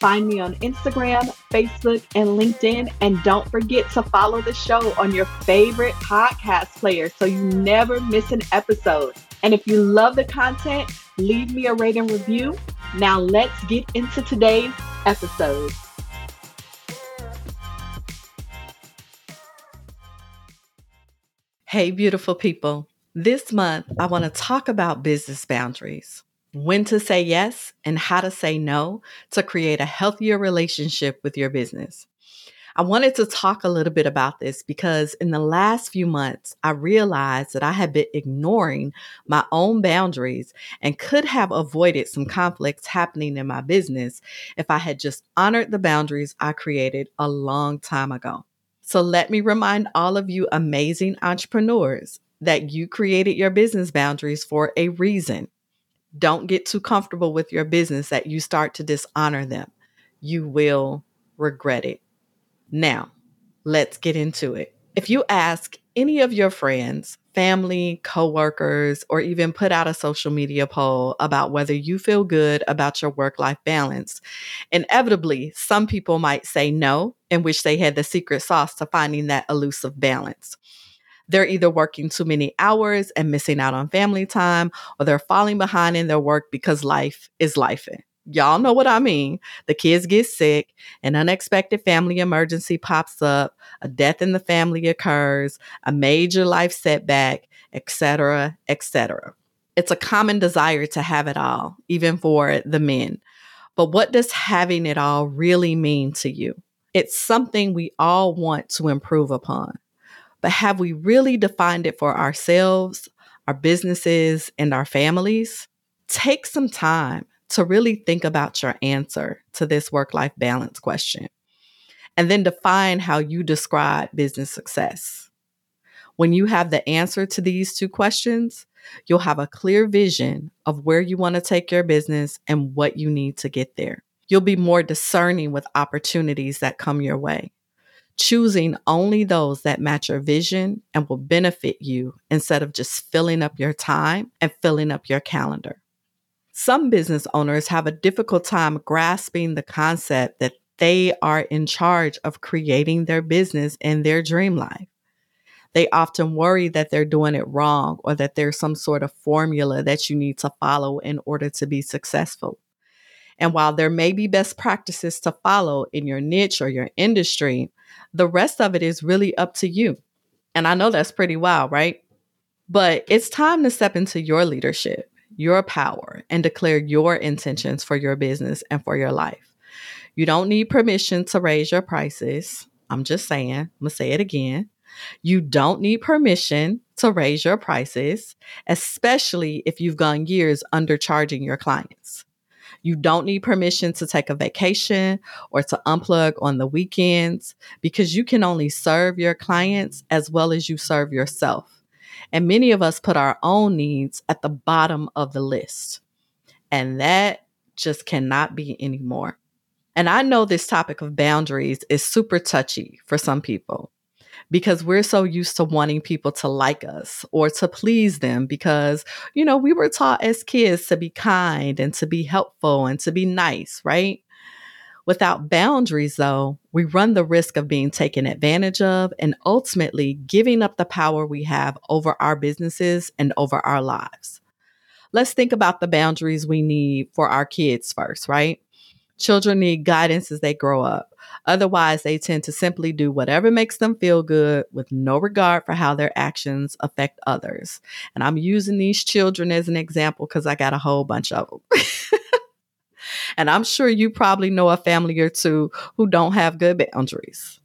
Find me on Instagram, Facebook, and LinkedIn. And don't forget to follow the show on your favorite podcast player so you never miss an episode. And if you love the content, leave me a rating review. Now let's get into today's episode. Hey, beautiful people. This month, I want to talk about business boundaries. When to say yes and how to say no to create a healthier relationship with your business. I wanted to talk a little bit about this because in the last few months, I realized that I had been ignoring my own boundaries and could have avoided some conflicts happening in my business if I had just honored the boundaries I created a long time ago. So let me remind all of you amazing entrepreneurs that you created your business boundaries for a reason. Don't get too comfortable with your business that you start to dishonor them. You will regret it. Now, let's get into it. If you ask any of your friends, family, coworkers, or even put out a social media poll about whether you feel good about your work-life balance, inevitably, some people might say no and wish they had the secret sauce to finding that elusive balance. They're either working too many hours and missing out on family time, or they're falling behind in their work because life is lifing. Y'all know what I mean. The kids get sick, an unexpected family emergency pops up, a death in the family occurs, a major life setback, etc., etc. It's a common desire to have it all, even for the men. But what does having it all really mean to you? It's something we all want to improve upon. But have we really defined it for ourselves, our businesses, and our families? Take some time to really think about your answer to this work-life balance question, and then define how you describe business success. When you have the answer to these two questions, you'll have a clear vision of where you want to take your business and what you need to get there. You'll be more discerning with opportunities that come your way, choosing only those that match your vision and will benefit you instead of just filling up your time and filling up your calendar. Some business owners have a difficult time grasping the concept that they are in charge of creating their business and their dream life. They often worry that they're doing it wrong or that there's some sort of formula that you need to follow in order to be successful. And while there may be best practices to follow in your niche or your industry, the rest of it is really up to you. And I know that's pretty wild, right? But it's time to step into your leadership, your power, and declare your intentions for your business and for your life. You don't need permission to raise your prices. I'm just saying, I'm going to say it again. You don't need permission to raise your prices, especially if you've gone years undercharging your clients. You don't need permission to take a vacation or to unplug on the weekends because you can only serve your clients as well as you serve yourself. And many of us put our own needs at the bottom of the list. And that just cannot be anymore. And I know this topic of boundaries is super touchy for some people because we're so used to wanting people to like us or to please them because, you know, we were taught as kids to be kind and to be helpful and to be nice, right? Without boundaries, though, we run the risk of being taken advantage of and ultimately giving up the power we have over our businesses and over our lives. Let's think about the boundaries we need for our kids first, right? Children need guidance as they grow up. Otherwise, they tend to simply do whatever makes them feel good with no regard for how their actions affect others. And I'm using these children as an example because I got a whole bunch of them. And I'm sure you probably know a family or two who don't have good boundaries.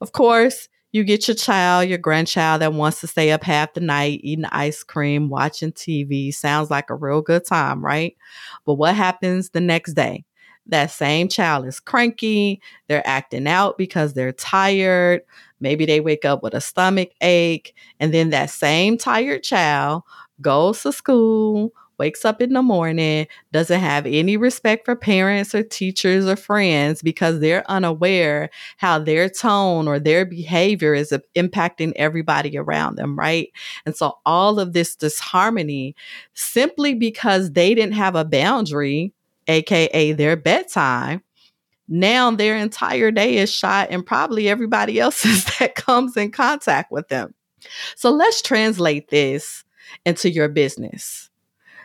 Of course, you get your child, your grandchild that wants to stay up half the night, eating ice cream, watching TV. Sounds like a real good time, right? But what happens the next day? That same child is cranky, they're acting out because they're tired, Maybe they wake up with a stomach ache, and then that same tired child goes to school, wakes up in the morning, doesn't have any respect for parents or teachers or friends because they're unaware how their tone or their behavior is impacting everybody around them, right? And so all of this disharmony, simply because they didn't have a boundary, AKA their bedtime, now their entire day is shot and probably everybody else's that comes in contact with them. So let's translate this into your business.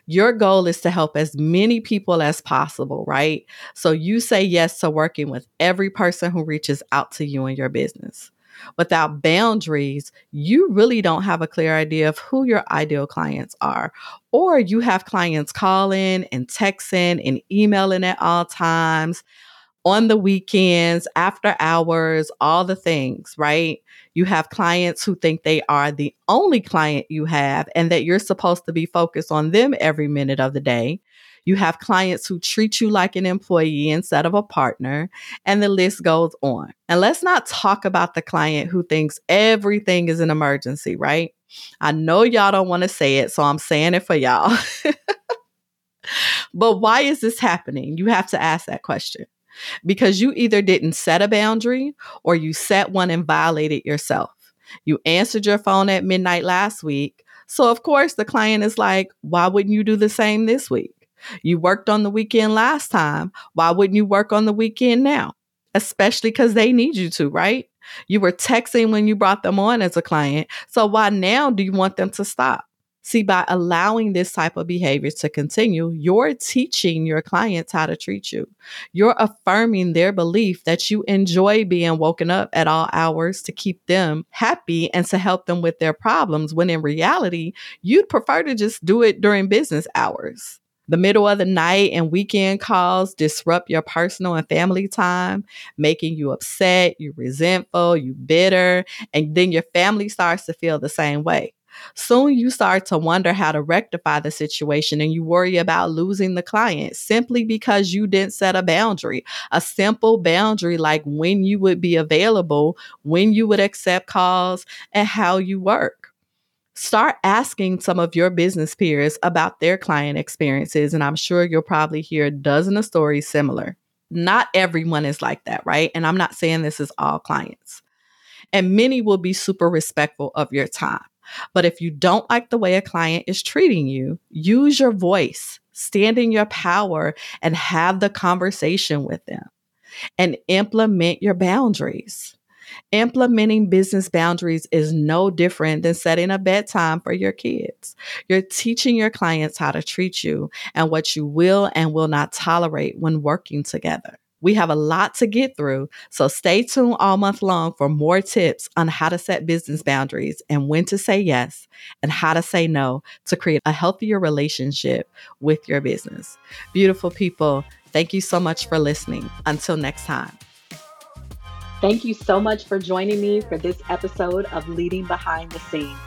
Your goal is to help as many people as possible, right? So you say yes to working with every person who reaches out to you in your business. Without boundaries, you really don't have a clear idea of who your ideal clients are. Or you have clients calling and texting and emailing at all times, on the weekends, after hours, all the things, right? You have clients who think they are the only client you have and that you're supposed to be focused on them every minute of the day. You have clients who treat you like an employee instead of a partner, and the list goes on. And let's not talk about the client who thinks everything is an emergency, right? I know y'all don't want to say it, so I'm saying it for y'all. But why is this happening? You have to ask that question. Because you either didn't set a boundary or you set one and violated yourself. You answered your phone at midnight last week. So, of course, the client is like, why wouldn't you do the same this week? You worked on the weekend last time. Why wouldn't you work on the weekend now? Especially because they need you to, right? You were texting when you brought them on as a client. So why now do you want them to stop? See, by allowing this type of behavior to continue, you're teaching your clients how to treat you. You're affirming their belief that you enjoy being woken up at all hours to keep them happy and to help them with their problems, when in reality, you'd prefer to just do it during business hours. The middle of the night and weekend calls disrupt your personal and family time, making you upset, you resentful, you bitter, and then your family starts to feel the same way. Soon you start to wonder how to rectify the situation, and you worry about losing the client simply because you didn't set a boundary, a simple boundary like when you would be available, when you would accept calls, and how you work. Start asking some of your business peers about their client experiences, and I'm sure you'll probably hear a dozen of stories similar. Not everyone is like that, right? And I'm not saying this is all clients. And many will be super respectful of your time. But if you don't like the way a client is treating you, use your voice, stand in your power, and have the conversation with them. And implement your boundaries. Implementing business boundaries is no different than setting a bedtime for your kids. You're teaching your clients how to treat you and what you will and will not tolerate when working together. We have a lot to get through, so stay tuned all month long for more tips on how to set business boundaries and when to say yes and how to say no to create a healthier relationship with your business. Beautiful people, thank you so much for listening. Until next time. Thank you so much for joining me for this episode of Leading Behind the Scenes.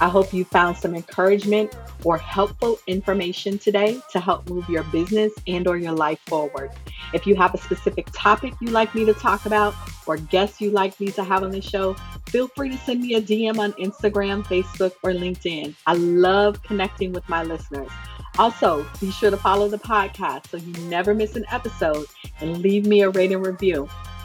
I hope you found some encouragement or helpful information today to help move your business and/or your life forward. If you have a specific topic you'd like me to talk about or guests you'd like me to have on the show, feel free to send me a DM on Instagram, Facebook, or LinkedIn. I love connecting with my listeners. Also, be sure to follow the podcast so you never miss an episode, and leave me a rating review.